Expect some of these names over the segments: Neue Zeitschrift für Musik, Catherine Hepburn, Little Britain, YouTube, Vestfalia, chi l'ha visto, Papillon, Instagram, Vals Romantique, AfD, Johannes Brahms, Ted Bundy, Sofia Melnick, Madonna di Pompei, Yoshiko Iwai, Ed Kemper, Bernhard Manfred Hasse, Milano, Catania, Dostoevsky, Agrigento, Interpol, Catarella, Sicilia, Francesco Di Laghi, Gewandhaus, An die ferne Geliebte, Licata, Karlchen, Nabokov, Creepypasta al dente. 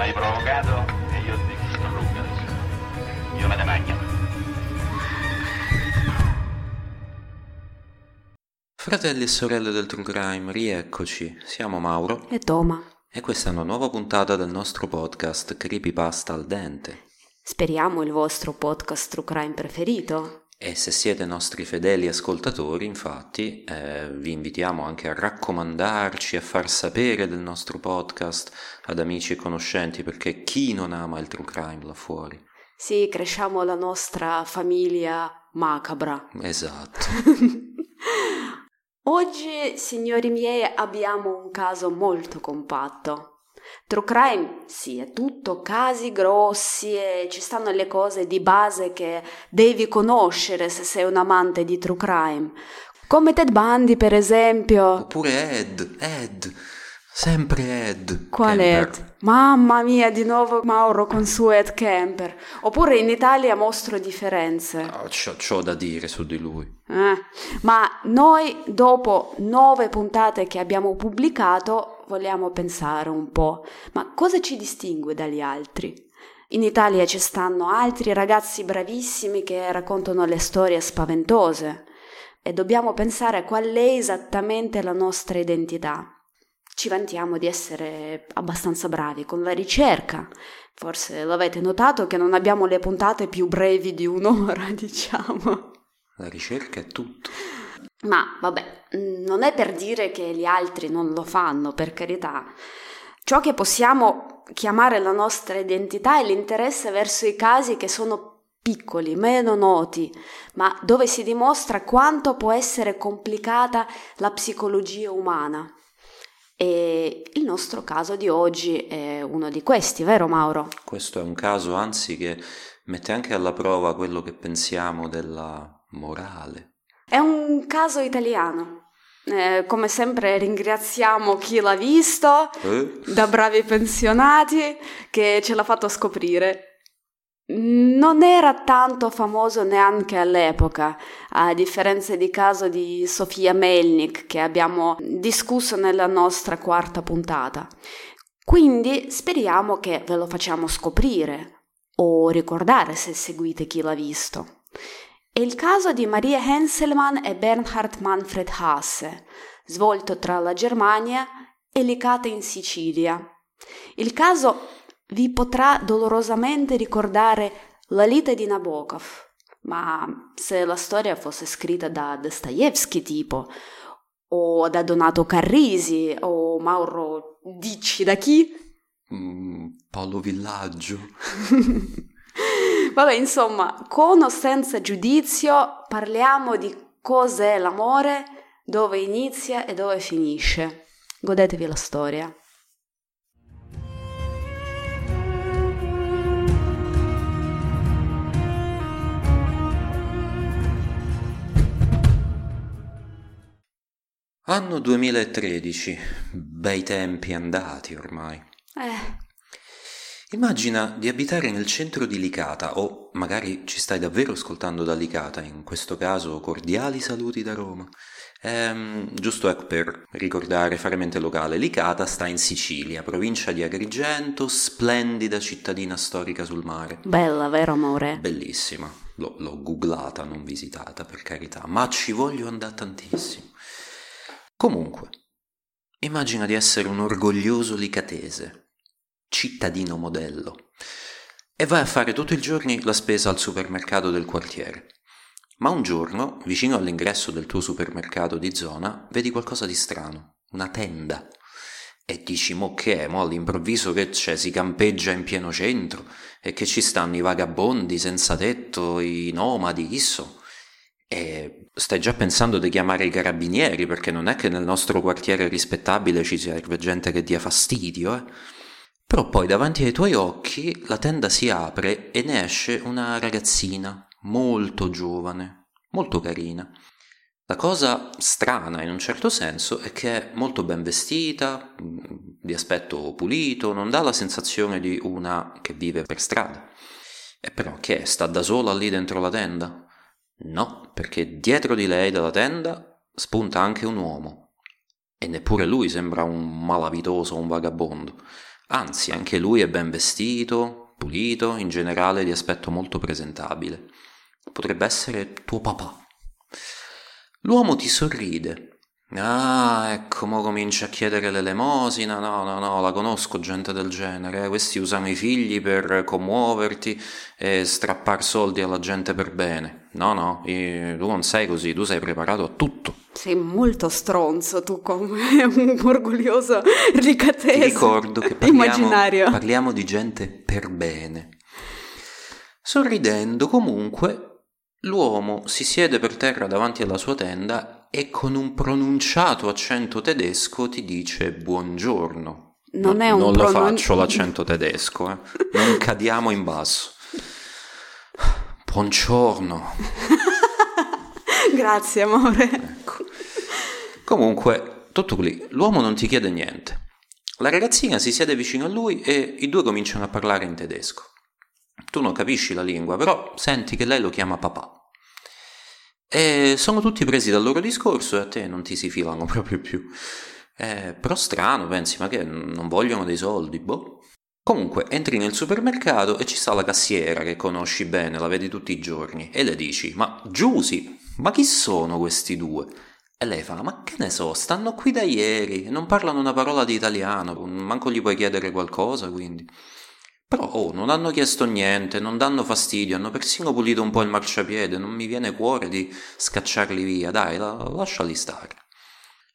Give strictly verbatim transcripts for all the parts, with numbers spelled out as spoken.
M'hai provocato e io ti distruggo adesso. Io me ne magno. Fratelli e sorelle del True Crime, rieccoci. Siamo Mauro e Toma. E questa è una nuova puntata del nostro podcast Creepypasta al dente. Speriamo il vostro podcast True Crime preferito. E se siete nostri fedeli ascoltatori, infatti, eh, vi invitiamo anche a raccomandarci, a far sapere del nostro podcast ad amici e conoscenti, perché chi non ama il true crime là fuori? Sì, cresciamo la nostra famiglia macabra. Esatto. Oggi, signori miei, abbiamo un caso molto compatto. True crime, sì, è tutto casi grossi e ci stanno le cose di base che devi conoscere se sei un amante di true crime, come Ted Bundy per esempio, oppure Ed, Ed, sempre Ed. Qual Kemper? Ed? Mamma mia, di nuovo Mauro con su Ed Kemper. Oppure in Italia mostro differenze. Oh, c'ho, c'ho da dire su di lui. Eh. Ma noi dopo nove puntate che abbiamo pubblicato vogliamo pensare un po', ma cosa ci distingue dagli altri? In Italia ci stanno altri ragazzi bravissimi che raccontano le storie spaventose e dobbiamo pensare a qual è esattamente la nostra identità. Ci vantiamo di essere abbastanza bravi con la ricerca, forse l'avete notato che non abbiamo le puntate più brevi di un'ora, diciamo. La ricerca è tutto. Ma vabbè, non è per dire che gli altri non lo fanno, per carità. Ciò che possiamo chiamare la nostra identità è l'interesse verso i casi che sono piccoli, meno noti, ma dove si dimostra quanto può essere complicata la psicologia umana. E il nostro caso di oggi è uno di questi, vero Mauro? Questo è un caso, anzi, che mette anche alla prova quello che pensiamo della morale. È un caso italiano, eh, come sempre ringraziamo chi l'ha visto, eh? da bravi pensionati, che ce l'ha fatto scoprire. Non era tanto famoso neanche all'epoca, a differenza di caso di Sofia Melnick che abbiamo discusso nella nostra quarta puntata. Quindi speriamo che ve lo facciamo scoprire o ricordare se seguite chi l'ha visto. È il caso di Maria Henselmann e Bernhard Manfred Hasse, svolto tra la Germania e Licata in Sicilia. Il caso vi potrà dolorosamente ricordare la lite di Nabokov, ma se la storia fosse scritta da Dostoevsky tipo, o da Donato Carrisi, o Mauro, dici da chi? Mm, Paolo Villaggio. Vabbè, insomma, con o senza giudizio parliamo di cos'è l'amore, dove inizia e dove finisce. Godetevi la storia. Anno duemilatredici, bei tempi andati ormai. Eh... Immagina di abitare nel centro di Licata, o magari ci stai davvero ascoltando da Licata, in questo caso cordiali saluti da Roma. Ehm, giusto ecco per ricordare, fare mente locale, Licata sta in Sicilia, provincia di Agrigento, splendida cittadina storica sul mare. Bella, vero amore? Bellissima, l'ho, l'ho googlata, non visitata per carità, ma ci voglio andare tantissimo. Comunque, immagina di essere un orgoglioso licatese, cittadino modello, e vai a fare tutti i giorni la spesa al supermercato del quartiere. Ma un giorno, vicino all'ingresso del tuo supermercato di zona, vedi qualcosa di strano, una tenda, e dici mo che è, mo all'improvviso che c'è, si campeggia in pieno centro e che ci stanno i vagabondi, senza tetto, i nomadi, chissà. E stai già pensando di chiamare i carabinieri, perché non è che nel nostro quartiere rispettabile ci serve gente che dia fastidio, eh. Però poi davanti ai tuoi occhi la tenda si apre e ne esce una ragazzina molto giovane, molto carina. La cosa strana in un certo senso è che è molto ben vestita, di aspetto pulito, non dà la sensazione di una che vive per strada. E però che è? Sta da sola lì dentro la tenda? No, perché dietro di lei dalla tenda spunta anche un uomo. E neppure lui sembra un malavitoso o un vagabondo. Anzi, anche lui è ben vestito, pulito, in generale di aspetto molto presentabile. Potrebbe essere tuo papà. L'uomo ti sorride. Ah, ecco, mo comincia a chiedere l'elemosina. No, no, no, la conosco gente del genere. Questi usano i figli per commuoverti e strappar soldi alla gente per bene. No, no, io, tu non sei così, tu sei preparato a tutto. Sei molto stronzo, tu, come un orgoglioso ricatese. Ti ricordo che parliamo, immaginario. Parliamo di gente per bene. Sorridendo, comunque, l'uomo si siede per terra davanti alla sua tenda e con un pronunciato accento tedesco ti dice buongiorno. Non è un Non pronun- lo faccio l'accento tedesco, eh. Non cadiamo in basso. Buongiorno. Grazie, amore. Ecco. Comunque, tutto qui. L'uomo non ti chiede niente. La ragazzina si siede vicino a lui e i due cominciano a parlare in tedesco. Tu non capisci la lingua, però senti che lei lo chiama papà. E sono tutti presi dal loro discorso e a te non ti si filano proprio più. Eh, però strano, pensi, ma che non vogliono dei soldi, boh. Comunque, entri nel supermercato e ci sta la cassiera che conosci bene, la vedi tutti i giorni, e le dici, ma Giusy, ma chi sono questi due? E lei fa, ma che ne so, stanno qui da ieri, non parlano una parola di italiano, manco gli puoi chiedere qualcosa, quindi... Però oh, non hanno chiesto niente, non danno fastidio, hanno persino pulito un po' il marciapiede, non mi viene cuore di scacciarli via, dai, la, lasciali stare.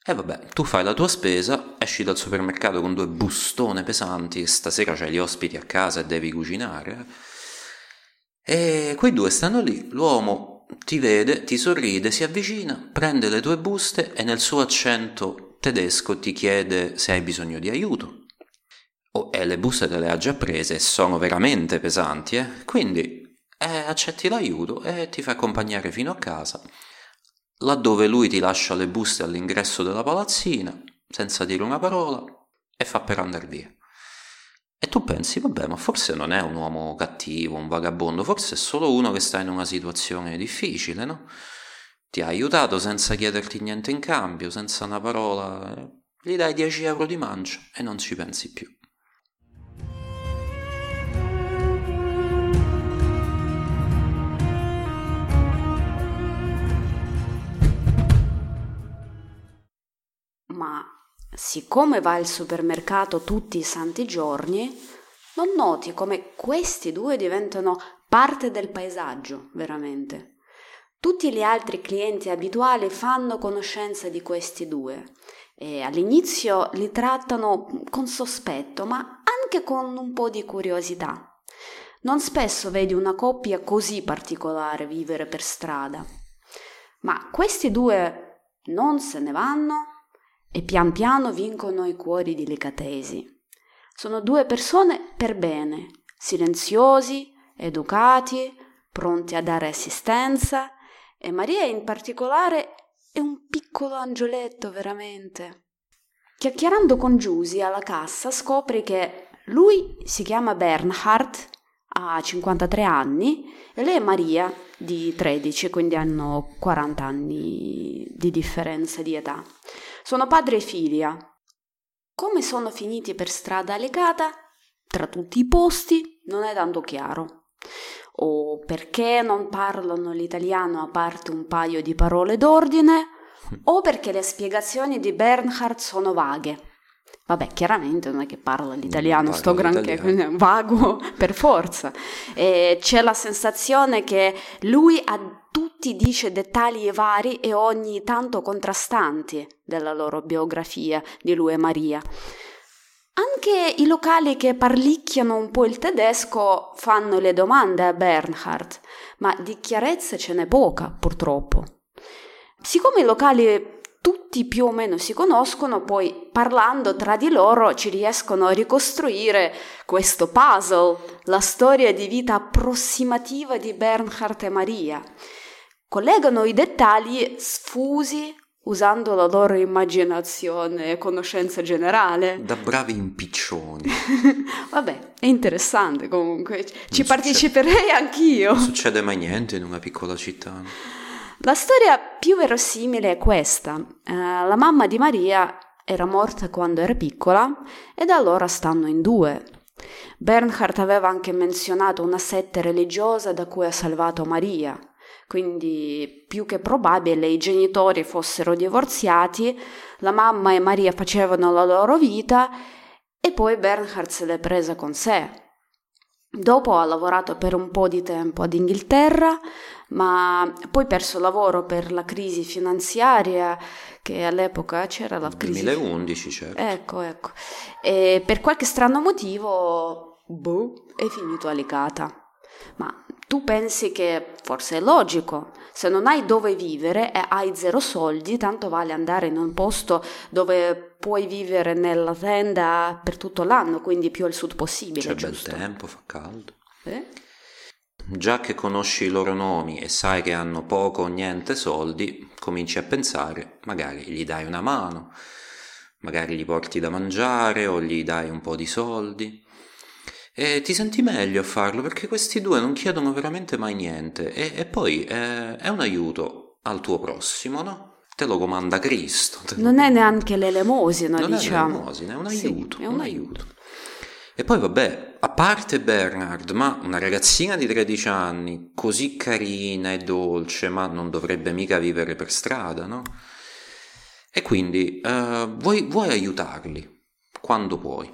E vabbè, tu fai la tua spesa, esci dal supermercato con due bustone pesanti, stasera c'hai gli ospiti a casa e devi cucinare. E quei due stanno lì, l'uomo ti vede, ti sorride, si avvicina, prende le tue buste e nel suo accento tedesco ti chiede se hai bisogno di aiuto. Oh, e le buste te le ha già prese e sono veramente pesanti, eh? Quindi eh, accetti l'aiuto e ti fa accompagnare fino a casa, laddove lui ti lascia le buste all'ingresso della palazzina, senza dire una parola, e fa per andare via. E tu pensi, vabbè, ma forse non è un uomo cattivo, un vagabondo, forse è solo uno che sta in una situazione difficile, no? Ti ha aiutato senza chiederti niente in cambio, senza una parola, eh? Gli dai dieci euro di mancia e non ci pensi più. Ma siccome va al supermercato tutti i santi giorni, non noti come questi due diventano parte del paesaggio, veramente. Tutti gli altri clienti abituali fanno conoscenza di questi due e all'inizio li trattano con sospetto, ma anche con un po' di curiosità. Non spesso vedi una coppia così particolare vivere per strada. Ma questi due non se ne vanno e pian piano vincono i cuori delicatesi. Sono due persone per bene, silenziosi, educati, pronti a dare assistenza, e Maria in particolare è un piccolo angioletto veramente. Chiacchierando con Giusy alla cassa scopri che lui si chiama Bernhard, ha cinquantatré anni, e lei è Maria di tredici, quindi hanno quaranta anni di differenza di età. Sono padre e figlia. Come sono finiti per strada legata, tra tutti i posti, non è tanto chiaro. O perché non parlano l'italiano a parte un paio di parole d'ordine, o perché le spiegazioni di Bernhard sono vaghe. Vabbè, chiaramente non è che parla l'italiano, sto granché, quindi è vago per forza. E c'è la sensazione che lui ha... tutti dice dettagli vari e ogni tanto contrastanti della loro biografia di lui e Maria. Anche i locali che parlicchiano un po' il tedesco fanno le domande a Bernhard, ma di chiarezza ce n'è poca, purtroppo. Siccome i locali tutti più o meno si conoscono, poi parlando tra di loro ci riescono a ricostruire questo puzzle, la storia di vita approssimativa di Bernhard e Maria. Collegano i dettagli sfusi usando la loro immaginazione e conoscenza generale. Da bravi impiccioni. Vabbè, è interessante comunque, ci parteciperei anch'io. Non succede mai niente in una piccola città. La storia più verosimile è questa. Eh, la mamma di Maria era morta quando era piccola e da allora stanno in due. Bernhard aveva anche menzionato una setta religiosa da cui ha salvato Maria, quindi più che probabile i genitori fossero divorziati, la mamma e Maria facevano la loro vita e poi Bernhard se l'è presa con sé. Dopo ha lavorato per un po' di tempo ad Inghilterra, ma poi perso lavoro per la crisi finanziaria, che all'epoca c'era la crisi... duemilaundici, certo. Ecco, ecco. E per qualche strano motivo, boh, è finito a Licata. Ma tu pensi che forse è logico, se non hai dove vivere e hai zero soldi, tanto vale andare in un posto dove... puoi vivere nella tenda per tutto l'anno, quindi più al sud possibile. C'è giusto? Bel tempo, fa caldo. Eh? Già che conosci i loro nomi e sai che hanno poco o niente soldi, cominci a pensare, magari gli dai una mano, magari gli porti da mangiare o gli dai un po' di soldi. E ti senti meglio a farlo perché questi due non chiedono veramente mai niente e, e poi eh, è un aiuto al tuo prossimo, no? Te lo comanda Cristo. Non è neanche l'elemosina, non diciamo. Non è l'elemosina, è un aiuto. Sì, è un, un aiuto. aiuto. E poi vabbè, a parte Bernhard, ma una ragazzina di tredici anni, così carina e dolce, ma non dovrebbe mica vivere per strada, no? E quindi eh, vuoi, vuoi aiutarli, quando puoi.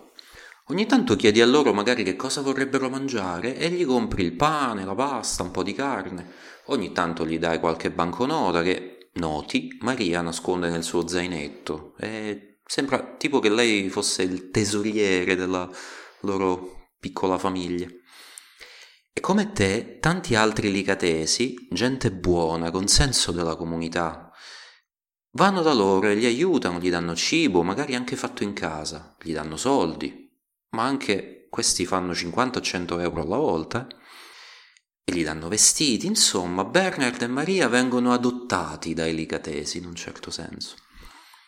Ogni tanto chiedi a loro magari che cosa vorrebbero mangiare e gli compri il pane, la pasta, un po' di carne. Ogni tanto gli dai qualche banconota che... noti, Maria nasconde nel suo zainetto e sembra tipo che lei fosse il tesoriere della loro piccola famiglia. E come te, tanti altri licatesi, gente buona, con senso della comunità, vanno da loro e gli aiutano, gli danno cibo, magari anche fatto in casa, gli danno soldi, ma anche questi fanno cinquanta o cento euro alla volta, e gli danno vestiti, insomma, Bernhard e Maria vengono adottati dai licatesi in un certo senso.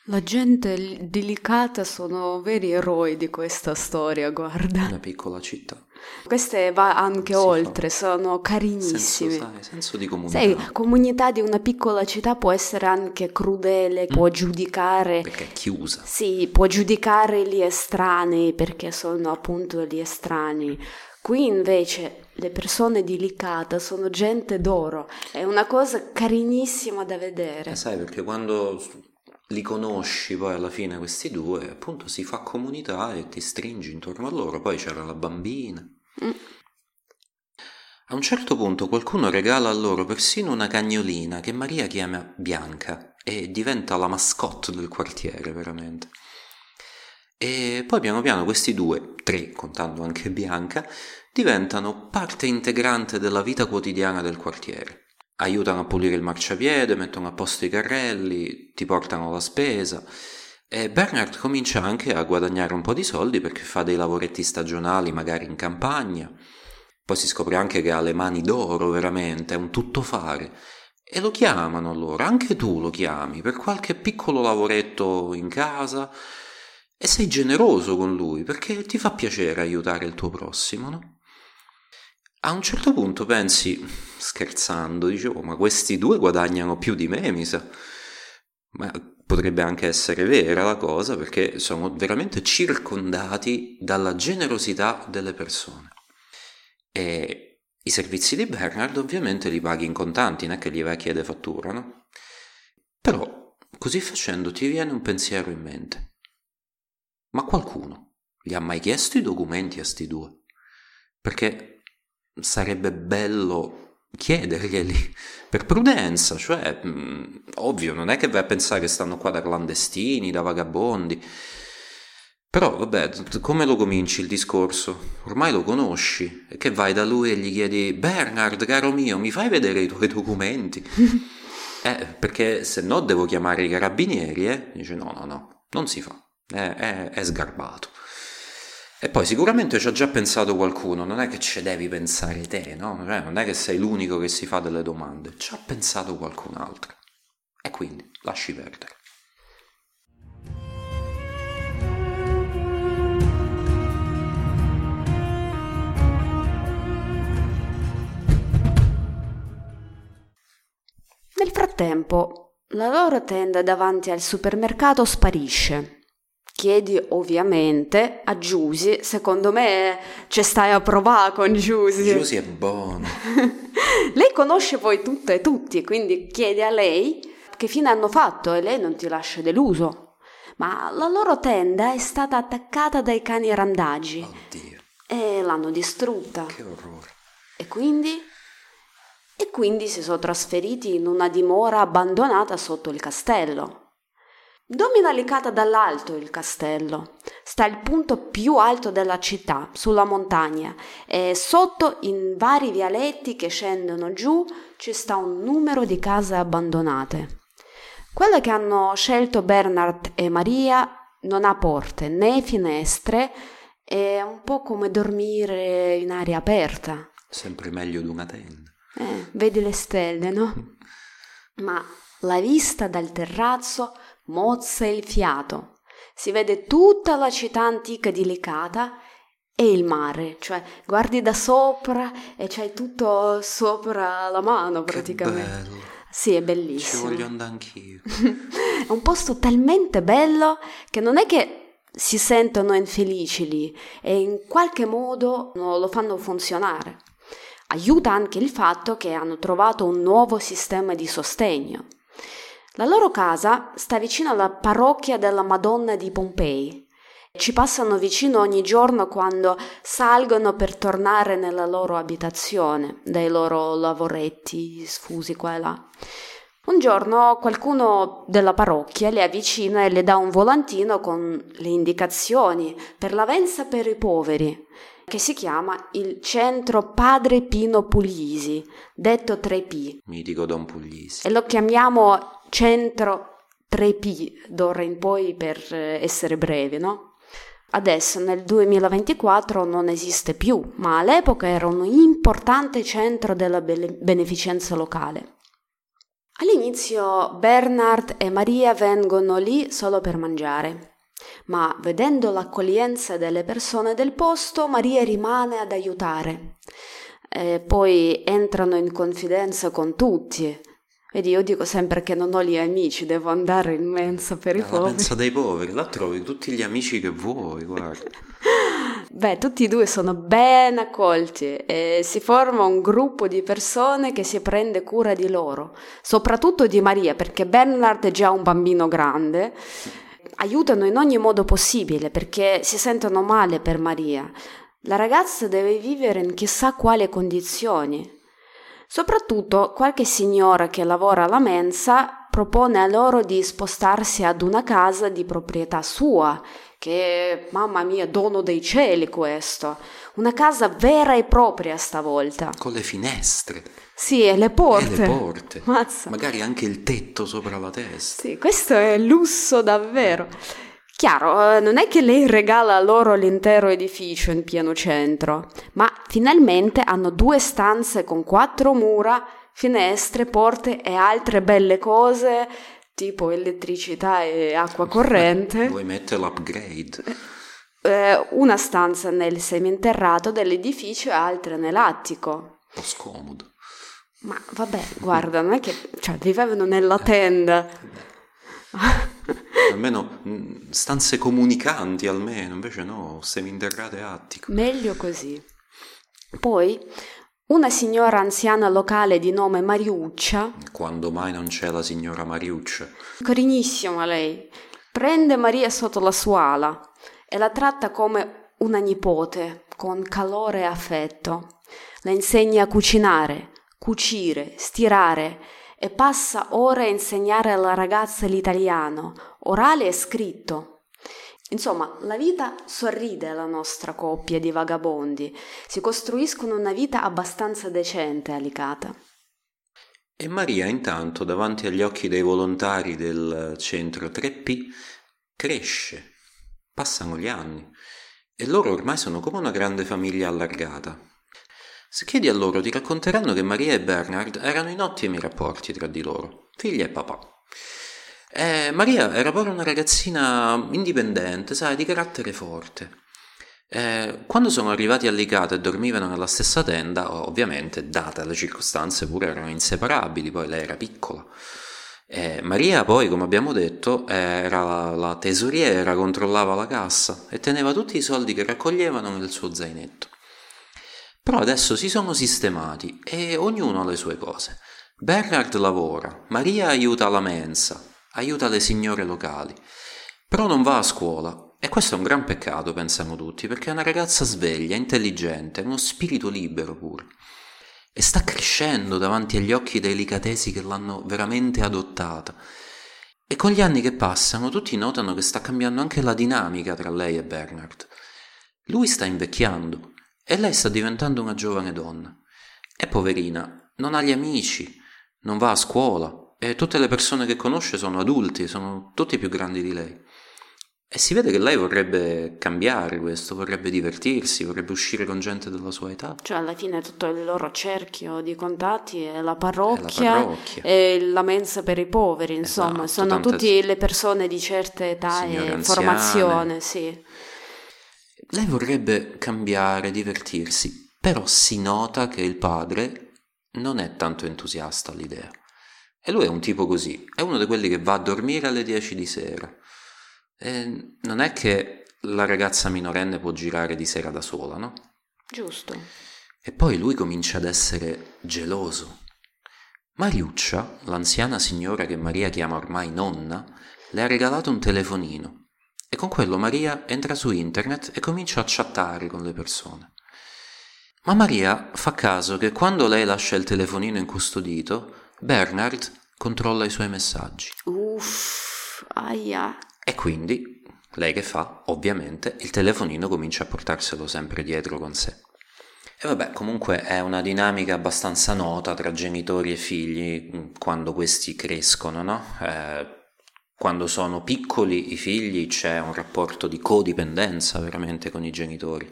La gente di Licata sono veri eroi di questa storia, guarda. Una piccola città. Queste va anche si oltre, fa. Sono carinissime. Senso, sai, senso di comunità. Sai, comunità di una piccola città può essere anche crudele, mm. può giudicare... Perché è chiusa. Sì, può giudicare gli estranei, perché sono appunto gli estranei. Qui invece le persone di Licata sono gente d'oro, è una cosa carinissima da vedere. Eh, sai, perché quando li conosci poi alla fine questi due, appunto si fa comunità e ti stringi intorno a loro, poi c'era la bambina. Mm. A un certo punto qualcuno regala a loro persino una cagnolina che Maria chiama Bianca e diventa la mascotte del quartiere, veramente. E poi piano piano questi due, tre contando anche Bianca, diventano parte integrante della vita quotidiana del quartiere. Aiutano a pulire il marciapiede, mettono a posto i carrelli, ti portano la spesa e Bernhard comincia anche a guadagnare un po' di soldi perché fa dei lavoretti stagionali magari in campagna. Poi si scopre anche che ha le mani d'oro veramente, è un tuttofare. E lo chiamano allora, anche tu lo chiami per qualche piccolo lavoretto in casa. E sei generoso con lui, perché ti fa piacere aiutare il tuo prossimo, no? A un certo punto pensi, scherzando, dicevo, ma questi due guadagnano più di me, mi sa. Ma potrebbe anche essere vera la cosa, perché sono veramente circondati dalla generosità delle persone. E i servizi di Bernhard ovviamente li paghi in contanti, non è che gli vai a chiedere fattura, no? Però, così facendo, ti viene un pensiero in mente. Ma qualcuno gli ha mai chiesto i documenti a sti due? Perché sarebbe bello chiederglieli per prudenza, cioè mh, ovvio, non è che vai a pensare che stanno qua da clandestini, da vagabondi. Però vabbè, come lo cominci il discorso? Ormai lo conosci, e che vai da lui e gli chiedi Bernhard, caro mio, mi fai vedere i tuoi documenti? eh, perché se no devo chiamare i carabinieri, eh? Dice no, no, no, non si fa. È, è, è sgarbato. E poi sicuramente ci ha già pensato qualcuno, non è che ci devi pensare te, no? Non è che sei l'unico che si fa delle domande, ci ha pensato qualcun altro e quindi lasci perdere. Nel frattempo la loro tenda davanti al supermercato sparisce. Chiedi ovviamente a Giusy, secondo me ci stai a provare con Giusy. Giusy è buono. Lei conosce poi tutte e tutti, quindi chiedi a lei che fine hanno fatto e lei non ti lascia deluso. Ma la loro tenda è stata attaccata dai cani randagi. Oddio. E l'hanno distrutta. Che orrore. E quindi? E quindi si sono trasferiti in una dimora abbandonata sotto il castello. Domina licata dall'alto il castello, sta al punto più alto della città, sulla montagna, e sotto, in vari vialetti che scendono giù, ci sta un numero di case abbandonate. Quella che hanno scelto Bernhard e Maria non ha porte né finestre, è un po' come dormire in aria aperta. Sempre meglio di una tenda. Eh, vedi le stelle, no? Ma la vista dal terrazzo mozza il fiato, si vede tutta la città antica di Licata e il mare, cioè guardi da sopra e c'hai tutto sopra la mano praticamente. Che bello. Sì, è bellissimo. Ci voglio andare anch'io. È un posto talmente bello che non è che si sentono infelici lì, e in qualche modo lo fanno funzionare. Aiuta anche il fatto che hanno trovato un nuovo sistema di sostegno. La loro casa sta vicino alla parrocchia della Madonna di Pompei. Ci passano vicino ogni giorno quando salgono per tornare nella loro abitazione, dai loro lavoretti sfusi qua e là. Un giorno qualcuno della parrocchia le avvicina e le dà un volantino con le indicazioni per la mensa per i poveri, che si chiama il Centro Padre Pino Puglisi, detto tre P. Mi dico Don Puglisi. E lo chiamiamo Centro tre P d'ora in poi per essere brevi, no? Adesso nel duemilaventiquattro non esiste più, ma all'epoca era un importante centro della beneficenza locale. All'inizio Bernhard e Maria vengono lì solo per mangiare. Ma vedendo l'accoglienza delle persone del posto, Maria rimane ad aiutare. E poi entrano in confidenza con tutti. Vedi, io dico sempre che non ho gli amici, devo andare in mensa per i poveri. La mensa dei poveri, là trovi tutti gli amici che vuoi, guarda. Beh, tutti e due sono ben accolti e si forma un gruppo di persone che si prende cura di loro, soprattutto di Maria, perché Bernhard è già un bambino grande. Aiutano in ogni modo possibile perché si sentono male per Maria. La ragazza deve vivere in chissà quali condizioni. Soprattutto qualche signora che lavora alla mensa propone a loro di spostarsi ad una casa di proprietà sua, che, mamma mia, dono dei cieli questo. Una casa vera e propria stavolta. Con le finestre. Sì, e le porte. E le porte. Mazza. Magari anche il tetto sopra la testa. Sì, questo è lusso davvero. Chiaro, non è che lei regala loro l'intero edificio in pieno centro, ma finalmente hanno due stanze con quattro mura, finestre, porte e altre belle cose, tipo elettricità e acqua corrente. Vuoi mettere l'upgrade? Eh, una stanza nel seminterrato dell'edificio e altre nell'attico. Un po' scomodo. Ma vabbè, guarda, non è che... Cioè, vivevano nella tenda. Almeno stanze comunicanti, almeno, invece no, seminterrato e attico. Meglio così. Poi, una signora anziana locale di nome Mariuccia... Quando mai non c'è la signora Mariuccia? Carinissima lei. Prende Maria sotto la sua ala e la tratta come una nipote, con calore e affetto. La insegna a cucinare, cucire, stirare, e passa ore a insegnare alla ragazza l'italiano, orale e scritto. Insomma, la vita sorride alla nostra coppia di vagabondi. Si costruiscono una vita abbastanza decente a Licata. E Maria, intanto, davanti agli occhi dei volontari del centro tre P, cresce. Passano gli anni e loro ormai sono come una grande famiglia allargata. Se chiedi a loro ti racconteranno che Maria e Bernhard erano in ottimi rapporti tra di loro, figlia e papà. E Maria era poi una ragazzina indipendente, sai, di carattere forte. E quando sono arrivati a Licata e dormivano nella stessa tenda, ovviamente, date le circostanze, pure erano inseparabili, poi lei era piccola. Eh, Maria poi, come abbiamo detto, era la tesoriera, controllava la cassa e teneva tutti i soldi che raccoglievano nel suo zainetto. Però adesso si sono sistemati e ognuno ha le sue cose. Bernard lavora, Maria aiuta la mensa, aiuta le signore locali, però non va a scuola. E questo è un gran peccato, pensano tutti, perché è una ragazza sveglia, intelligente, uno spirito libero pure. E sta crescendo davanti agli occhi dei licatesi che l'hanno veramente adottata. E con gli anni che passano tutti notano che sta cambiando anche la dinamica tra lei e Bernard. Lui sta invecchiando e lei sta diventando una giovane donna. È poverina, non ha gli amici, non va a scuola e tutte le persone che conosce sono adulti, sono tutti più grandi di lei. E si vede che lei vorrebbe cambiare questo, vorrebbe divertirsi, vorrebbe uscire con gente della sua età. Cioè alla fine tutto il loro cerchio di contatti è la parrocchia, è la parrocchia. E la mensa per i poveri, insomma. Esatto, sono tutte le persone di certe età e anziane. Formazione, sì. Lei vorrebbe cambiare, divertirsi, però si nota che il padre non è tanto entusiasta all'idea. E lui è un tipo così, è uno di quelli che va a dormire alle dieci di sera. E non è che la ragazza minorenne può girare di sera da sola, no? Giusto. E poi lui comincia ad essere geloso. Mariuccia, l'anziana signora che Maria chiama ormai nonna, le ha regalato un telefonino e con quello Maria entra su internet e comincia a chattare con le persone. Ma Maria fa caso che quando lei lascia il telefonino incustodito, Bernard controlla i suoi messaggi. Uff, aia. E quindi lei che fa? Ovviamente il telefonino comincia a portarselo sempre dietro con sé. E vabbè, comunque è una dinamica abbastanza nota tra genitori e figli quando questi crescono, no? Eh, quando sono piccoli i figli c'è un rapporto di codipendenza veramente con i genitori.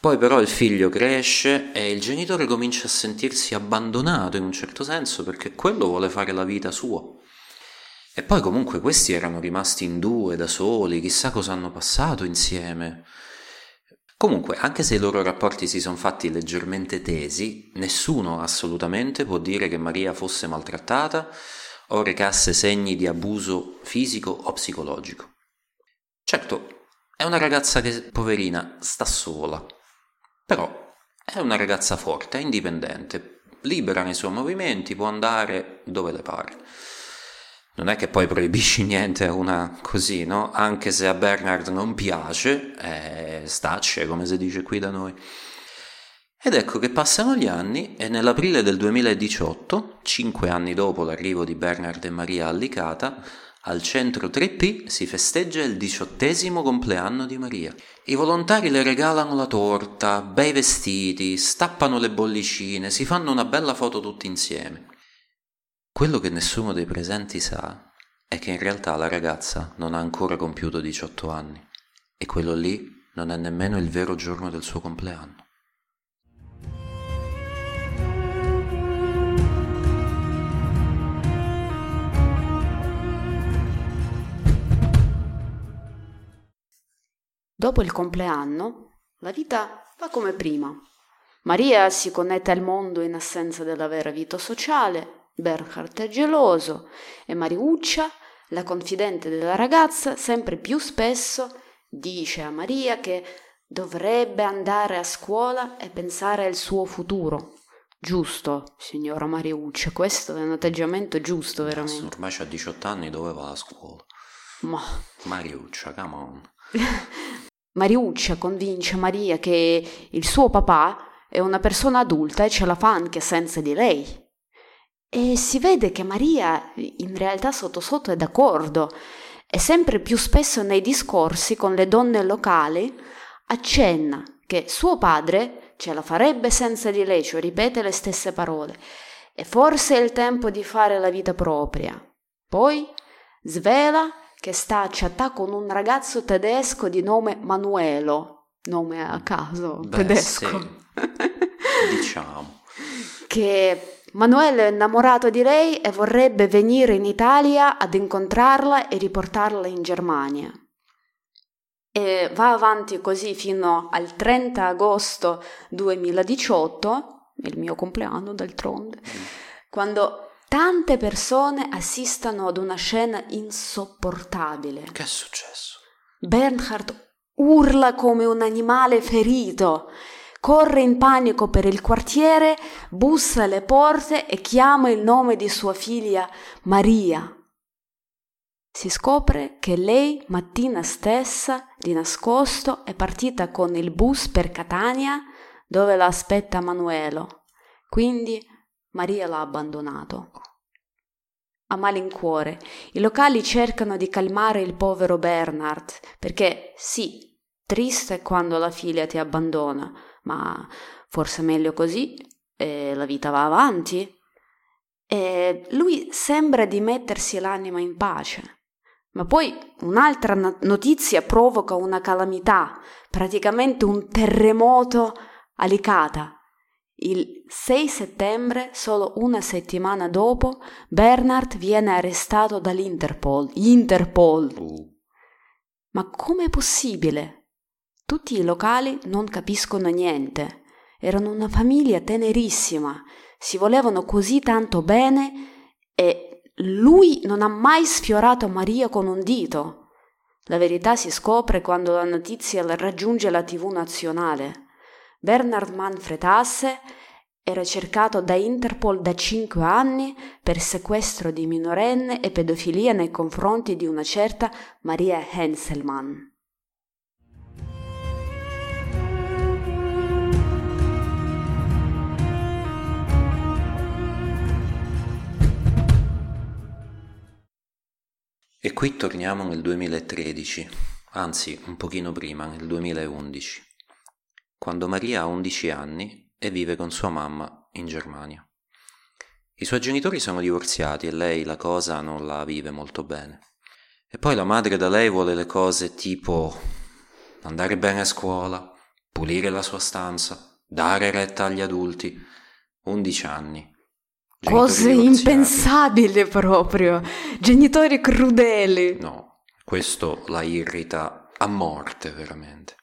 Poi però il figlio cresce e il genitore comincia a sentirsi abbandonato in un certo senso perché quello vuole fare la vita sua. E poi comunque questi erano rimasti in due, da soli, chissà cosa hanno passato insieme. Comunque, anche se i loro rapporti si sono fatti leggermente tesi, nessuno assolutamente può dire che Maria fosse maltrattata o recasse segni di abuso fisico o psicologico. Certo, è una ragazza che, poverina, sta sola, però è una ragazza forte, è indipendente, libera nei suoi movimenti, può andare dove le pare. Non è che poi proibisci niente a una così, no? Anche se a Bernard non piace, eh, stacce, come si dice qui da noi. Ed ecco che passano gli anni e nell'aprile del duemiladiciotto, cinque anni dopo l'arrivo di Bernard e Maria a Licata, al centro tre P si festeggia il diciottesimo compleanno di Maria. I volontari le regalano la torta, bei vestiti, stappano le bollicine, si fanno una bella foto tutti insieme. Quello che nessuno dei presenti sa è che in realtà la ragazza non ha ancora compiuto diciotto anni e quello lì non è nemmeno il vero giorno del suo compleanno. Dopo il compleanno, la vita va come prima. Maria si connette al mondo in assenza della vera vita sociale. Bernhard è geloso e Mariuccia, la confidente della ragazza, sempre più spesso dice a Maria che dovrebbe andare a scuola e pensare al suo futuro. Giusto, signora Mariuccia, questo è un atteggiamento giusto, veramente. Ormai c'ha diciotto anni, dove va a scuola? Ma... Mariuccia, come on. Mariuccia convince Maria che il suo papà è una persona adulta e ce la fa anche senza di lei. E si vede che Maria in realtà sotto sotto è d'accordo e sempre più spesso nei discorsi con le donne locali accenna che suo padre ce la farebbe senza di lei, cioè ripete le stesse parole, e forse è il tempo di fare la vita propria. Poi svela che sta a chattare con un ragazzo tedesco di nome Manuelo, nome a caso. Beh, tedesco. Sì. Diciamo. Che... Manuel è innamorato di lei e vorrebbe venire in Italia ad incontrarla e riportarla in Germania. E va avanti così fino al trenta agosto duemiladiciotto, il mio compleanno d'altronde, mm. quando Tante persone assistono ad una scena insopportabile. Che è successo? Bernhard urla come un animale ferito, corre in panico per il quartiere, bussa alle porte e chiama il nome di sua figlia Maria. Si scopre che lei mattina stessa, di nascosto, è partita con il bus per Catania dove la aspetta Manuelo, quindi Maria l'ha abbandonato. A malincuore, i locali cercano di calmare il povero Bernhard, perché sì, triste è quando la figlia ti abbandona, ma forse meglio così, e la vita va avanti. E lui sembra di mettersi l'anima in pace. Ma poi un'altra notizia provoca una calamità, praticamente un terremoto a Licata. Il sei settembre, solo una settimana dopo, Bernhard viene arrestato dall'Interpol. Interpol! Ma com'è possibile? Tutti i locali non capiscono niente. Erano una famiglia tenerissima, si volevano così tanto bene e lui non ha mai sfiorato Maria con un dito. La verità si scopre quando la notizia raggiunge la tivù nazionale. Bernhard Manfred Hasse era cercato da Interpol da cinque anni per sequestro di minorenne e pedofilia nei confronti di una certa Maria Henselmann. E qui torniamo nel duemilatredici, anzi un pochino prima, nel duemilaundici. Quando Maria ha undici anni e vive con sua mamma in Germania. I suoi genitori sono divorziati e lei la cosa non la vive molto bene. E poi la madre da lei vuole le cose tipo andare bene a scuola, pulire la sua stanza, dare retta agli adulti. undici anni. Genitori cose divorziati. Impensabili proprio, genitori crudeli. No, questo la irrita a morte veramente.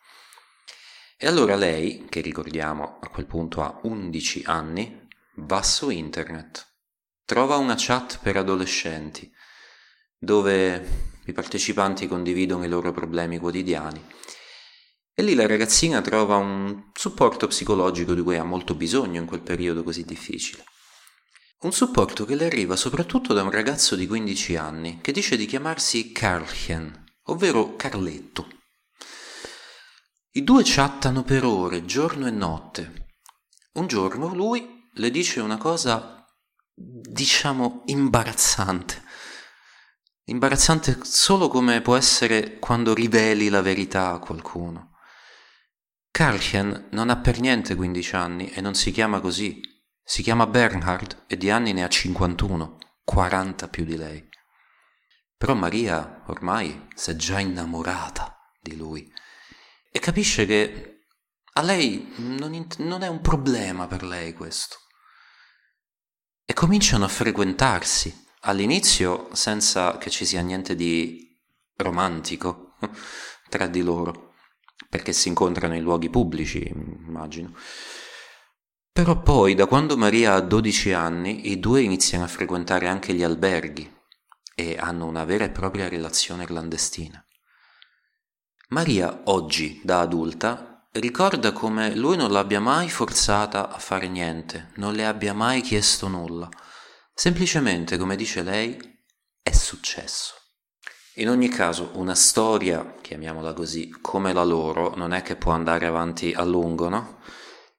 E allora lei, che ricordiamo a quel punto ha undici anni, va su internet, trova una chat per adolescenti, dove i partecipanti condividono i loro problemi quotidiani. E lì la ragazzina trova un supporto psicologico di cui ha molto bisogno in quel periodo così difficile. Un supporto che le arriva soprattutto da un ragazzo di quindici anni, che dice di chiamarsi Karlchen, ovvero Carletto. I due chattano per ore, giorno e notte. Un giorno lui le dice una cosa, diciamo, imbarazzante. Imbarazzante solo come può essere quando riveli la verità a qualcuno. Karlchen non ha per niente quindici anni e non si chiama così. Si chiama Bernhard e di anni ne ha cinquantuno, quaranta più di lei. Però Maria ormai si è già innamorata di lui. E capisce che a lei non, int- non è un problema per lei questo. E cominciano a frequentarsi, all'inizio senza che ci sia niente di romantico tra di loro, perché si incontrano in luoghi pubblici, immagino. Però poi, da quando Maria ha dodici anni, i due iniziano a frequentare anche gli alberghi e hanno una vera e propria relazione clandestina. Maria oggi, da adulta, ricorda come lui non l'abbia mai forzata a fare niente, non le abbia mai chiesto nulla. Semplicemente, come dice lei, è successo. In ogni caso, una storia, chiamiamola così, come la loro, non è che può andare avanti a lungo, no?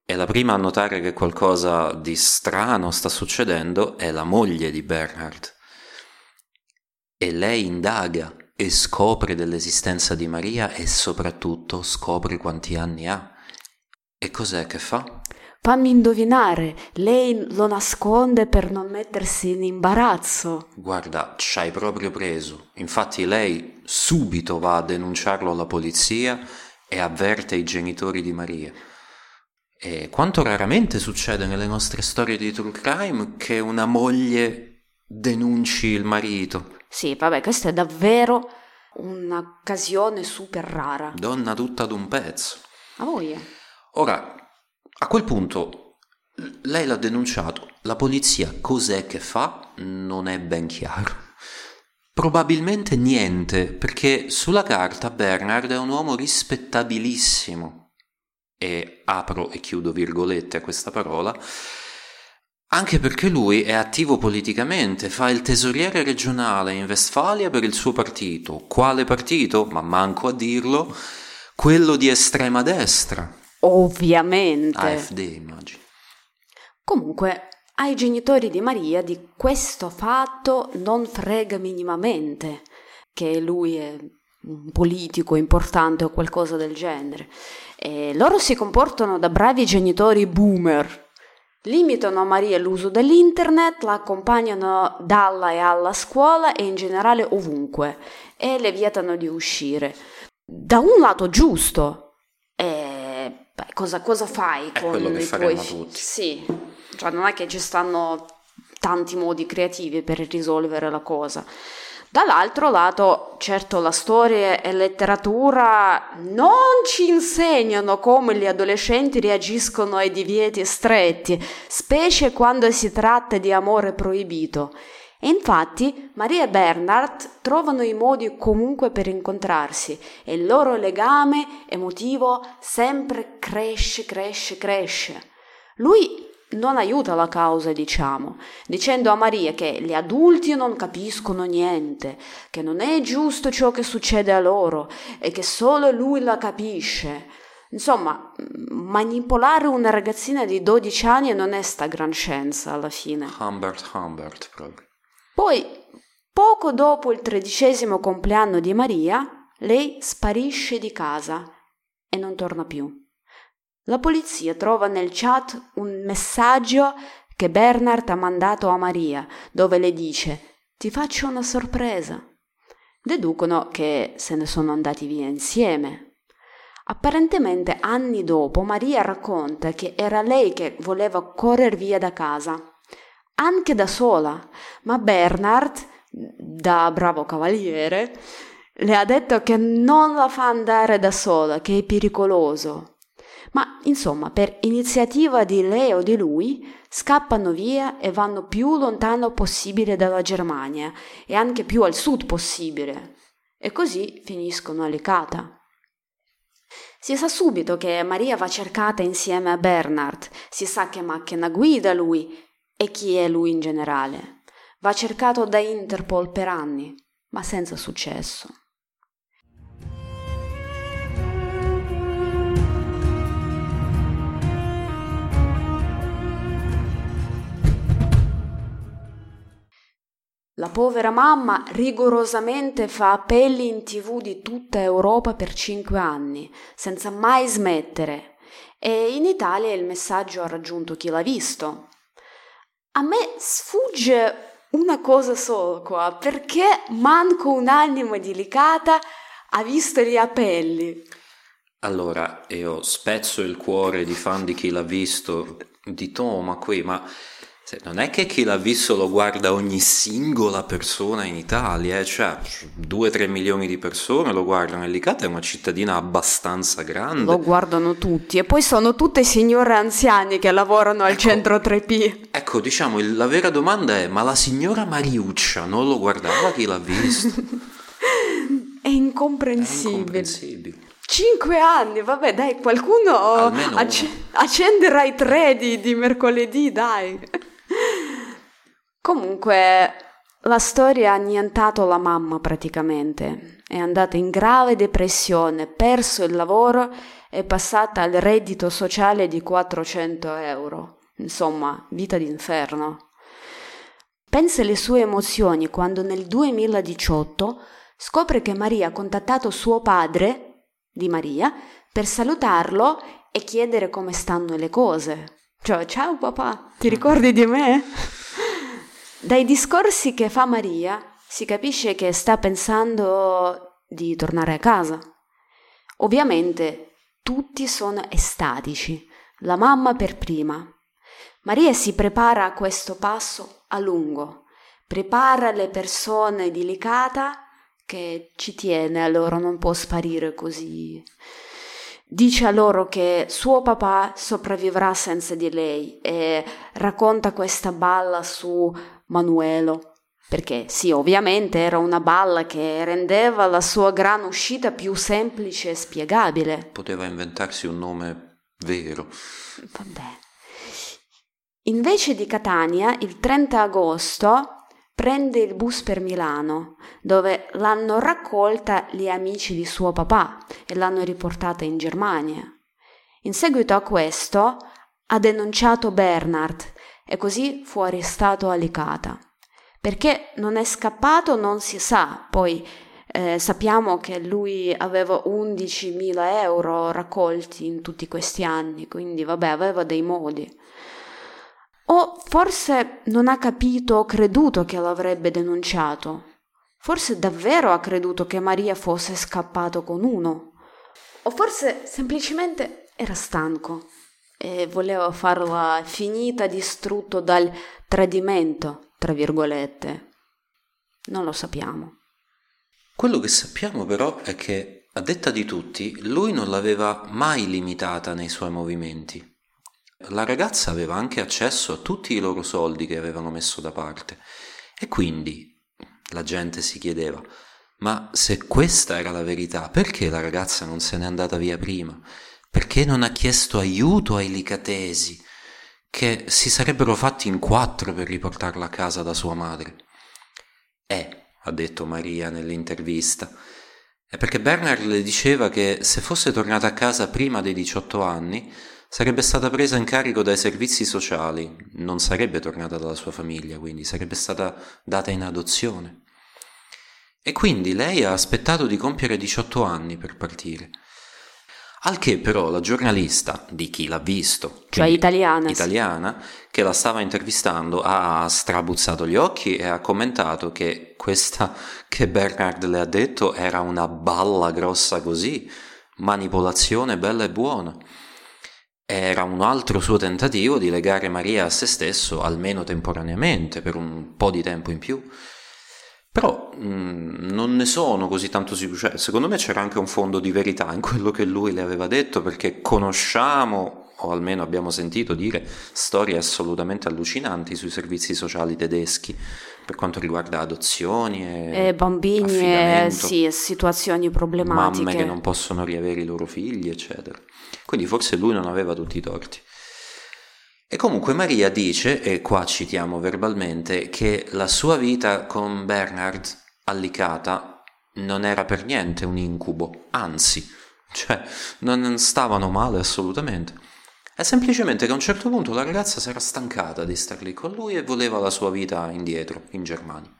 E la prima a notare che qualcosa di strano sta succedendo è la moglie di Bernhard. E lei indaga. E scopre dell'esistenza di Maria e soprattutto scopre quanti anni ha. E cos'è che fa? Fammi indovinare, lei lo nasconde per non mettersi in imbarazzo. Guarda, ci hai proprio preso. Infatti lei subito va a denunciarlo alla polizia e avverte i genitori di Maria. E quanto raramente succede nelle nostre storie di true crime che una moglie denunci il marito. Sì, vabbè, questa è davvero un'occasione super rara. Donna tutta ad un pezzo. A voi. Ora, a quel punto lei l'ha denunciato, la polizia cos'è che fa? Non è ben chiaro. Probabilmente niente, perché sulla carta Bernhard è un uomo rispettabilissimo, e apro e chiudo virgolette a questa parola, anche perché lui è attivo politicamente, fa il tesoriere regionale in Vestfalia per il suo partito. Quale partito? Ma manco a dirlo. Quello di estrema destra. Ovviamente. A F D, immagino. Comunque, ai genitori di Maria di questo fatto non frega minimamente che lui è un politico importante o qualcosa del genere. E loro si comportano da bravi genitori boomer. Limitano a Maria l'uso dell'internet, la accompagnano dalla e alla scuola e in generale ovunque e le vietano di uscire. Da un lato giusto, e, beh, cosa, cosa fai con i tuoi... È quello che faremo tutti. Sì. Cioè non è che ci stanno tanti modi creativi per risolvere la cosa. Dall'altro lato, certo, la storia e letteratura non ci insegnano come gli adolescenti reagiscono ai divieti stretti, specie quando si tratta di amore proibito. E infatti Maria e Bernhard trovano i modi comunque per incontrarsi e il loro legame emotivo sempre cresce, cresce, cresce. Lui non aiuta la causa, diciamo, dicendo a Maria che gli adulti non capiscono niente, che non è giusto ciò che succede a loro e che solo lui la capisce. Insomma, manipolare una ragazzina di dodici anni non è sta gran scienza alla fine. Humbert, Humbert, proprio. Poi, poco dopo il tredicesimo compleanno di Maria, lei sparisce di casa e non torna più. La polizia trova nel chat un messaggio che Bernhard ha mandato a Maria, dove le dice «Ti faccio una sorpresa». Deducono che se ne sono andati via insieme. Apparentemente anni dopo Maria racconta che era lei che voleva correre via da casa, anche da sola, ma Bernhard, da bravo cavaliere, le ha detto che non la fa andare da sola, che è pericoloso. Ma insomma, per iniziativa di lei o di lui, scappano via e vanno più lontano possibile dalla Germania e anche più al sud possibile. E così finiscono a Licata. Si sa subito che Maria va cercata insieme a Bernhard, si sa che macchina guida lui e chi è lui in generale. Va cercato da Interpol per anni, ma senza successo. La povera mamma rigorosamente fa appelli in tv di tutta Europa per cinque anni, senza mai smettere. E in Italia il messaggio ha raggiunto Chi l'ha visto. A me sfugge una cosa sola qua, perché manco un'anima delicata ha visto gli appelli. Allora, io spezzo il cuore di fan di Chi l'ha visto, di Toma qui, ma... non è che Chi l'ha visto lo guarda ogni singola persona in Italia, eh? Cioè due tre milioni di persone lo guardano, e Licata è una cittadina abbastanza grande. Lo guardano tutti e poi sono tutte signore anziane che lavorano al ecco, centro tre P. Ecco, diciamo, la vera domanda è: ma la signora Mariuccia non lo guardava Chi l'ha visto? È incomprensibile. È incomprensibile. Cinque anni, vabbè, dai, qualcuno acc- accenderà i tre di, di mercoledì, dai. Comunque, la storia ha annientato la mamma praticamente. È andata in grave depressione, perso il lavoro, è passata al reddito sociale di quattrocento euro. Insomma, vita d'inferno. Pensa alle sue emozioni quando nel duemiladiciotto scopre che Maria ha contattato suo padre di Maria per salutarlo e chiedere come stanno le cose. Cioè, ciao papà, ti ricordi di me? Dai discorsi che fa Maria si capisce che sta pensando di tornare a casa. Ovviamente tutti sono estatici, la mamma per prima. Maria si prepara a questo passo a lungo, prepara le persone di Licata che ci tiene, allora non può sparire così. Dice a loro che suo papà sopravvivrà senza di lei e racconta questa balla su Manuelo, perché sì, ovviamente era una balla che rendeva la sua gran uscita più semplice e spiegabile. Poteva inventarsi un nome vero. Vabbè. Invece di Catania, il trenta agosto... prende il bus per Milano, dove l'hanno raccolta gli amici di suo papà e l'hanno riportata in Germania. In seguito a questo ha denunciato Bernhard e così fu arrestato a Licata. Perché non è scappato non si sa, poi eh, sappiamo che lui aveva undicimila euro raccolti in tutti questi anni, quindi vabbè, aveva dei modi. O forse non ha capito o creduto che l'avrebbe denunciato. Forse davvero ha creduto che Maria fosse scappato con uno. O forse semplicemente era stanco e voleva farla finita, distrutto dal tradimento, tra virgolette. Non lo sappiamo. Quello che sappiamo però è che, a detta di tutti, lui non l'aveva mai limitata nei suoi movimenti. La ragazza aveva anche accesso a tutti i loro soldi che avevano messo da parte e quindi la gente si chiedeva: ma se questa era la verità, perché la ragazza non se n'è andata via prima? Perché non ha chiesto aiuto ai licatesi che si sarebbero fatti in quattro per riportarla a casa da sua madre? Eh, ha detto Maria nell'intervista, è perché Bernhard le diceva che se fosse tornata a casa prima dei diciotto anni sarebbe stata presa in carico dai servizi sociali, non sarebbe tornata dalla sua famiglia, quindi sarebbe stata data in adozione. E quindi lei ha aspettato di compiere diciotto anni per partire. Al che però la giornalista di Chi l'ha visto, cioè italiana, italiana sì, che la stava intervistando, ha strabuzzato gli occhi e ha commentato che questa che Bernhard le ha detto era una balla grossa così, manipolazione bella e buona. Era un altro suo tentativo di legare Maria a se stesso, almeno temporaneamente, per un po' di tempo in più. Però mh, non ne sono così tanto sicuro. Cioè, secondo me c'era anche un fondo di verità in quello che lui le aveva detto, perché conosciamo, o almeno abbiamo sentito dire, storie assolutamente allucinanti sui servizi sociali tedeschi per quanto riguarda adozioni e, e bambini e sì, situazioni problematiche, mamme che non possono riavere i loro figli, eccetera. Quindi forse lui non aveva tutti i torti. E comunque Maria dice, e qua citiamo verbalmente, che la sua vita con Bernhard a Licata non era per niente un incubo, anzi, cioè non stavano male assolutamente. È semplicemente che a un certo punto la ragazza si era stancata di star lì con lui e voleva la sua vita indietro, in Germania.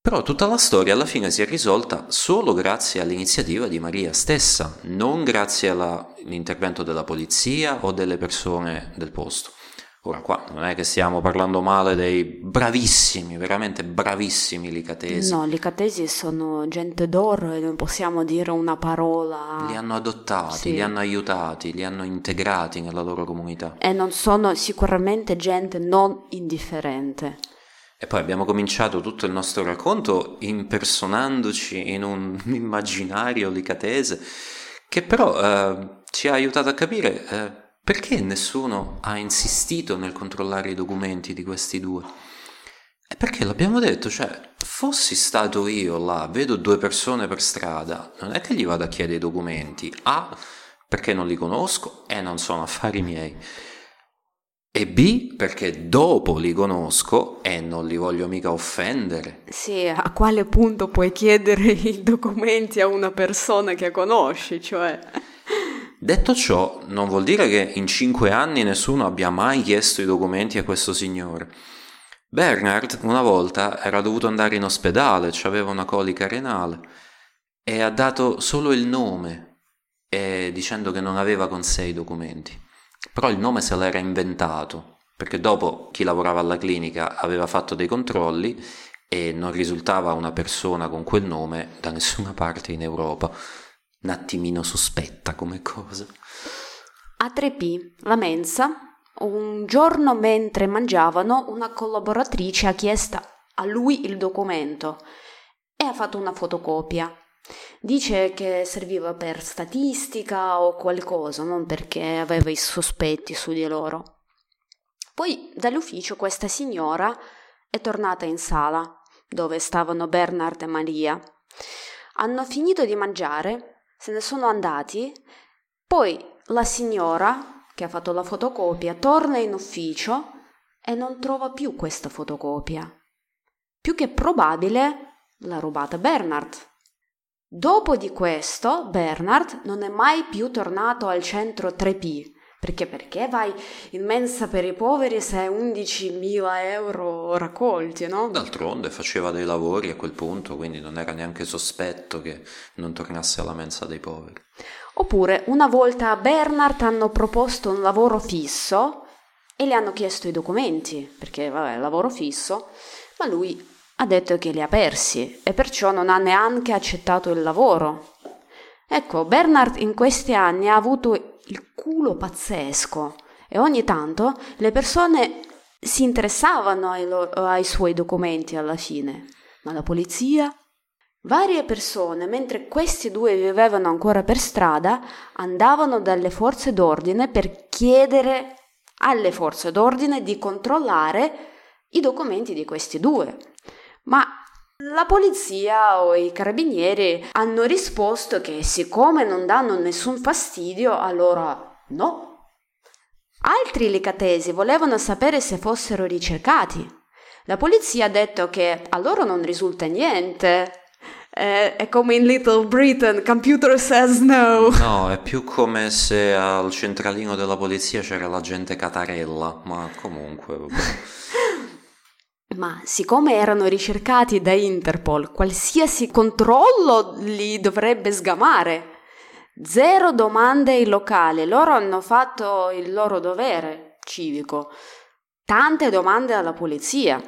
Però tutta la storia alla fine si è risolta solo grazie all'iniziativa di Maria stessa, non grazie all'intervento della polizia o delle persone del posto. Ora qua non è che stiamo parlando male dei bravissimi, veramente bravissimi licatesi. No, licatesi sono gente d'oro e non possiamo dire una parola. Li hanno adottati, sì, li hanno aiutati, li hanno integrati nella loro comunità. E non sono sicuramente gente non indifferente. E poi abbiamo cominciato tutto il nostro racconto impersonandoci in un immaginario licatese che però eh, ci ha aiutato a capire eh, perché nessuno ha insistito nel controllare i documenti di questi due. E perché l'abbiamo detto, cioè, fossi stato io là, vedo due persone per strada, non è che gli vado a chiedere i documenti, A, perché non li conosco e non sono affari miei, e B, perché dopo li conosco e non li voglio mica offendere. Sì, a quale punto puoi chiedere i documenti a una persona che conosci, cioè? Detto ciò, non vuol dire che in cinque anni nessuno abbia mai chiesto i documenti a questo signore. Bernhard una volta era dovuto andare in ospedale, c'aveva una colica renale, e ha dato solo il nome, e dicendo che non aveva con sé i documenti. Però il nome se l'era inventato, perché dopo chi lavorava alla clinica aveva fatto dei controlli e non risultava una persona con quel nome da nessuna parte in Europa. Un attimino sospetta come cosa. A Trepì, la mensa, Un giorno, mentre mangiavano, una collaboratrice ha chiesto a lui il documento e ha fatto una fotocopia. Dice che serviva per statistica o qualcosa, non perché aveva i sospetti su di loro. Poi dall'ufficio questa signora è tornata in sala, dove stavano Bernhard e Maria. Hanno finito di mangiare, se ne sono andati, poi la signora, che ha fatto la fotocopia, torna in ufficio e non trova più questa fotocopia. Più che probabile l'ha rubata Bernhard. Dopo di questo, Bernhard non è mai più tornato al centro tre P. Perché perché vai in mensa per i poveri se hai undicimila euro raccolti, no? D'altronde faceva dei lavori a quel punto, quindi non era neanche sospetto che non tornasse alla mensa dei poveri. Oppure una volta a Bernhard hanno proposto un lavoro fisso e le hanno chiesto i documenti, perché vabbè, lavoro fisso, ma lui ha detto che li ha persi e perciò non ha neanche accettato il lavoro. Ecco, Bernhard in questi anni ha avuto il culo pazzesco e ogni tanto le persone si interessavano ai, loro, ai suoi documenti alla fine, ma la polizia? Varie persone, mentre questi due vivevano ancora per strada, andavano dalle forze d'ordine per chiedere alle forze d'ordine di controllare i documenti di questi due, ma la polizia o i carabinieri hanno risposto che siccome non danno nessun fastidio, allora no. Altri licatesi volevano sapere se fossero ricercati. La polizia ha detto che a loro non risulta niente. Eh, è come in Little Britain, computer says no. No, è più come se al centralino della polizia c'era l'agente Catarella, ma comunque... Vabbè. Ma siccome erano ricercati da Interpol, qualsiasi controllo li dovrebbe sgamare. Zero domande ai locali, loro hanno fatto il loro dovere civico. Tante domande alla polizia.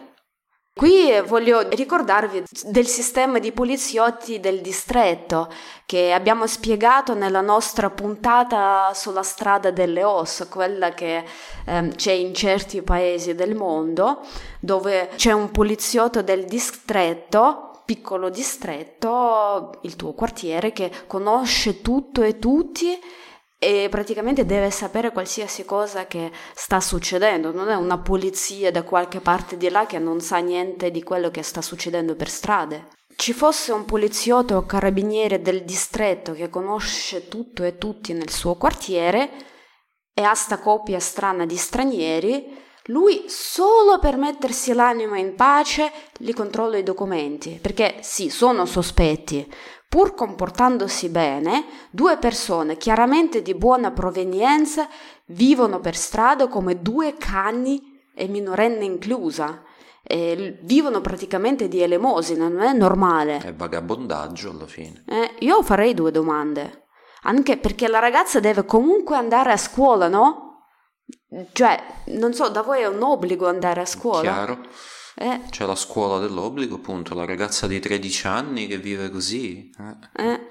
Qui voglio ricordarvi del sistema di poliziotti del distretto che abbiamo spiegato nella nostra puntata sulla strada delle ossa, quella che ehm, c'è in certi paesi del mondo, dove c'è un poliziotto del distretto, piccolo distretto, il tuo quartiere, che conosce tutto e tutti e praticamente deve sapere qualsiasi cosa che sta succedendo. Non è una polizia da qualche parte di là che non sa niente di quello che sta succedendo per strade. Ci fosse un poliziotto o carabiniere del distretto che conosce tutto e tutti nel suo quartiere e ha sta coppia strana di stranieri, lui solo per mettersi l'anima in pace li controlla i documenti, perché sì, sono sospetti. Pur comportandosi bene, due persone chiaramente di buona provenienza vivono per strada come due cani e minorenne inclusa. E vivono praticamente di elemosina, non è normale. È vagabondaggio alla fine. Eh, io farei due domande. Anche perché la ragazza deve comunque andare a scuola, no? Cioè, non so, da voi è un obbligo andare a scuola. Chiaro. Eh. C'è la scuola dell'obbligo, appunto, la ragazza di tredici anni che vive così. Eh. Eh.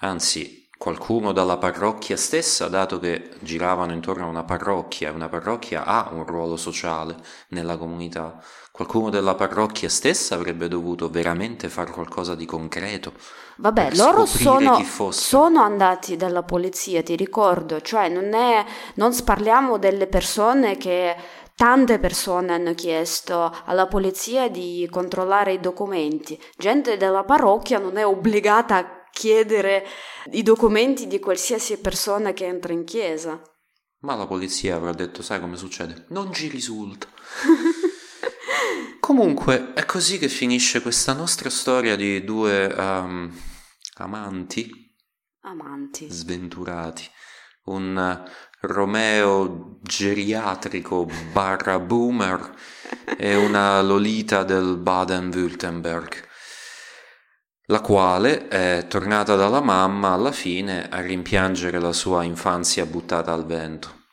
Anzi, qualcuno dalla parrocchia stessa, dato che giravano intorno a una parrocchia, e una parrocchia ha un ruolo sociale nella comunità, qualcuno della parrocchia stessa avrebbe dovuto veramente fare qualcosa di concreto. Vabbè, loro sono, sono andati dalla polizia, ti ricordo, cioè non è, non parliamo delle persone che... Tante persone hanno chiesto alla polizia di controllare i documenti. Gente della parrocchia non è obbligata a chiedere i documenti di qualsiasi persona che entra in chiesa. Ma la polizia avrà detto, sai come succede? Non ci risulta. Comunque, è così che finisce questa nostra storia di due um, amanti. Amanti. Sventurati. Un... Romeo geriatrico barra boomer e una Lolita del Baden-Württemberg, la quale è tornata dalla mamma alla fine a rimpiangere la sua infanzia buttata al vento.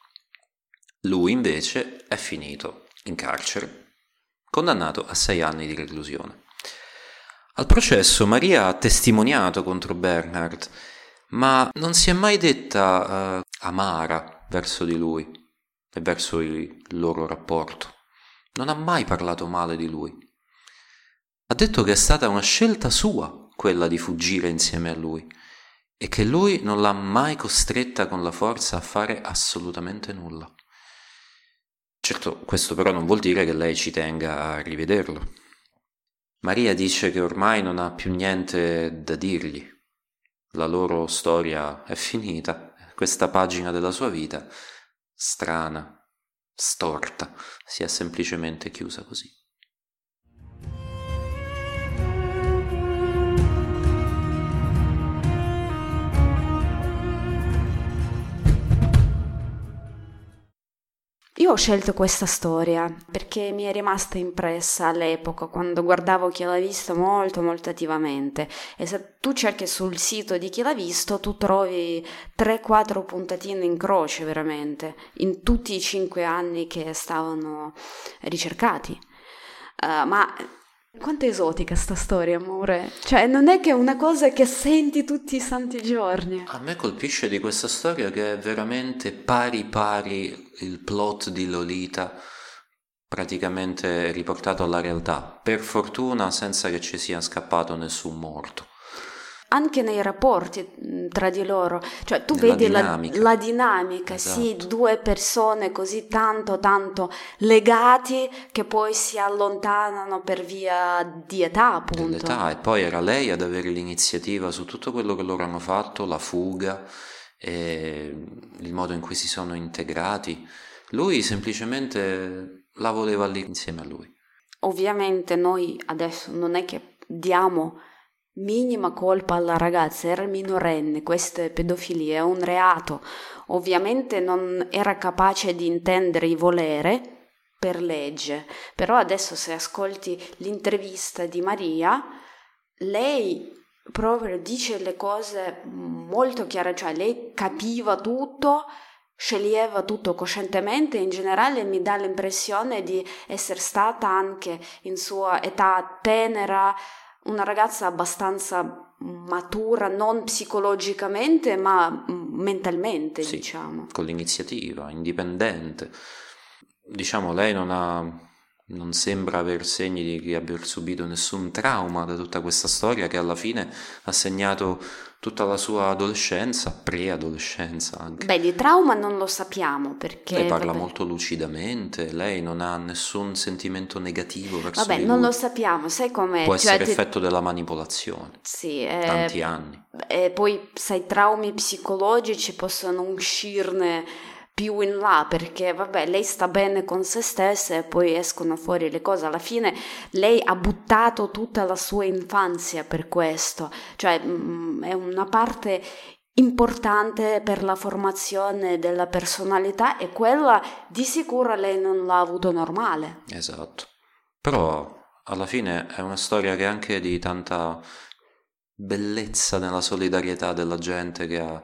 Lui invece è finito in carcere, condannato a sei anni di reclusione. Al processo Maria ha testimoniato contro Bernhard, ma non si è mai detta uh, amara verso di lui. e verso il loro rapporto. Non ha mai parlato male di lui. Ha detto che è stata una scelta sua quella di fuggire insieme a lui e che lui non l'ha mai costretta con la forza a fare assolutamente nulla. Certo, questo però non vuol dire che lei ci tenga a rivederlo. Maria dice che ormai non ha più niente da dirgli. La loro storia è finita. Questa pagina della sua vita, strana, storta, si è semplicemente chiusa così. Io ho scelto questa storia perché mi è rimasta impressa all'epoca quando guardavo Chi l'ha visto molto molto attivamente, e se tu cerchi sul sito di Chi l'ha visto tu trovi tre quattro puntatine in croce veramente in tutti i cinque anni che stavano ricercati. Uh, ma quanto è esotica sta storia, amore, cioè non è che è una cosa che senti tutti i santi giorni. A me colpisce di questa storia che è veramente pari pari il plot di Lolita, praticamente riportato alla realtà, per fortuna senza che ci sia scappato nessun morto. Anche nei rapporti tra di loro, cioè tu nella vedi dinamica. La, la dinamica, esatto. Sì, due persone così tanto tanto legati che poi si allontanano per via di età, appunto. Dell'età, e poi era lei ad avere l'iniziativa su tutto quello che loro hanno fatto, la fuga, e il modo in cui si sono integrati. Lui semplicemente la voleva lì insieme a lui. Ovviamente noi adesso non è che diamo minima colpa alla ragazza, era minorenne, questa è pedofilia, è un reato. Ovviamente non era capace di intendere il volere per legge, però adesso se ascolti l'intervista di Maria, lei proprio dice le cose molto chiare, cioè lei capiva tutto, sceglieva tutto coscientemente, in generale mi dà l'impressione di essere stata anche in sua età tenera una ragazza abbastanza matura, non psicologicamente ma mentalmente, sì, diciamo. Con l'iniziativa, indipendente. Diciamo lei non ha... non sembra aver segni di chi abbia subito nessun trauma da tutta questa storia che alla fine ha segnato tutta la sua adolescenza, preadolescenza anche. Beh, di trauma non lo sappiamo perché... Lei parla vabbè. molto lucidamente, lei non ha nessun sentimento negativo verso vabbè, di lui. Non lo sappiamo, sai com'è? Può cioè, essere ti... effetto della manipolazione, sì, eh, tanti anni. E poi, sai, traumi psicologici possono uscirne più in là perché vabbè lei sta bene con se stessa e poi escono fuori le cose. Alla fine lei ha buttato tutta la sua infanzia per questo, cioè mh, è una parte importante per la formazione della personalità e quella di sicuro lei non l'ha avuto normale. Esatto, però alla fine è una storia che anche di tanta bellezza nella solidarietà della gente che ha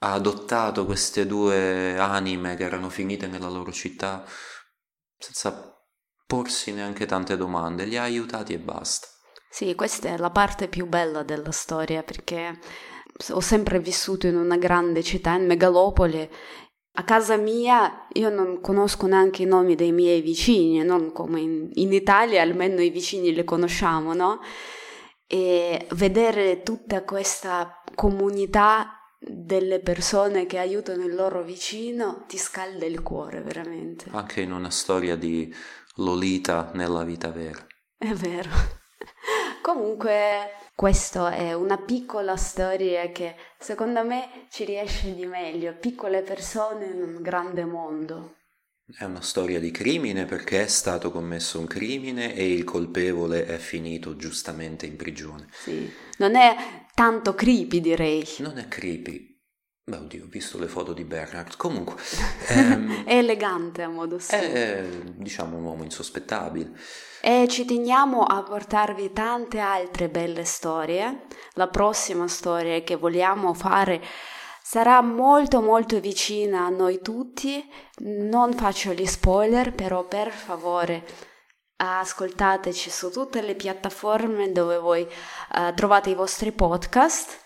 ha adottato queste due anime che erano finite nella loro città senza porsi neanche tante domande, li ha aiutati e basta. Sì, questa è la parte più bella della storia perché ho sempre vissuto in una grande città, in megalopoli. A casa mia io non conosco neanche i nomi dei miei vicini, non come in, in Italia almeno i vicini li conosciamo, no? E vedere tutta questa comunità delle persone che aiutano il loro vicino ti scalda il cuore veramente, anche in una storia di Lolita nella vita vera. È vero. Comunque questa è una piccola storia che secondo me ci riesce di meglio, piccole persone in un grande mondo. È una storia di crimine perché è stato commesso un crimine e il colpevole è finito giustamente in prigione. Sì, non è tanto creepy, direi. Non è creepy. Beh, oddio, ho visto le foto di Bernhard. Comunque ehm, è elegante a modo suo. È, diciamo, un uomo insospettabile. E ci teniamo a portarvi tante altre belle storie. La prossima storia che vogliamo fare sarà molto molto vicina a noi tutti, non faccio gli spoiler, però per favore ascoltateci su tutte le piattaforme dove voi uh, trovate i vostri podcast,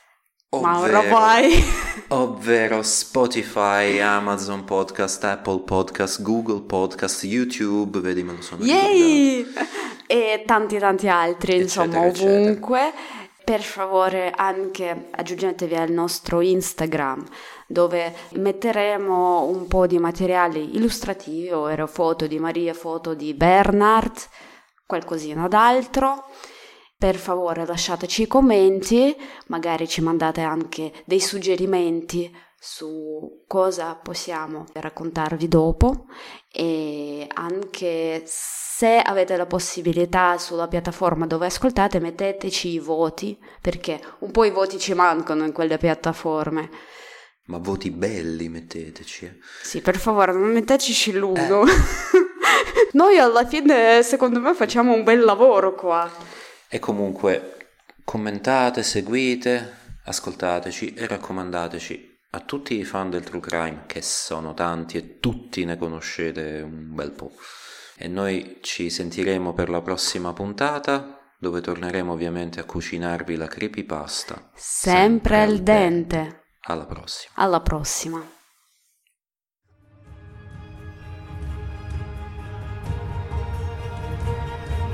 Ovvero, ma ora vai. Ovvero Spotify, Amazon Podcast, Apple Podcast, Google Podcast, YouTube, vedi me lo sono ricordato. E tanti tanti altri, eccetera, insomma ovunque. Eccetera. Per favore anche aggiungetevi al nostro Instagram, dove metteremo un po' di materiali illustrativi, ovvero foto di Maria, foto di Bernhard, qualcosina d'altro. Per favore lasciateci i commenti, magari ci mandate anche dei suggerimenti su cosa possiamo raccontarvi dopo, e anche se avete la possibilità sulla piattaforma dove ascoltate metteteci i voti, perché un po' i voti ci mancano in quelle piattaforme. Ma voti belli metteteci. Eh. Sì, per favore non metteteci l'uno. Eh. Noi alla fine secondo me facciamo un bel lavoro qua. E comunque commentate, seguite, ascoltateci e raccomandateci a tutti i fan del True Crime, che sono tanti e tutti ne conoscete un bel po'. E noi ci sentiremo per la prossima puntata, dove torneremo ovviamente a cucinarvi la creepypasta. Sempre, sempre al dente. dente. Alla prossima. Alla prossima.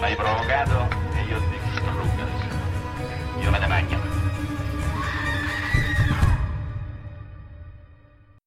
Hai provocato?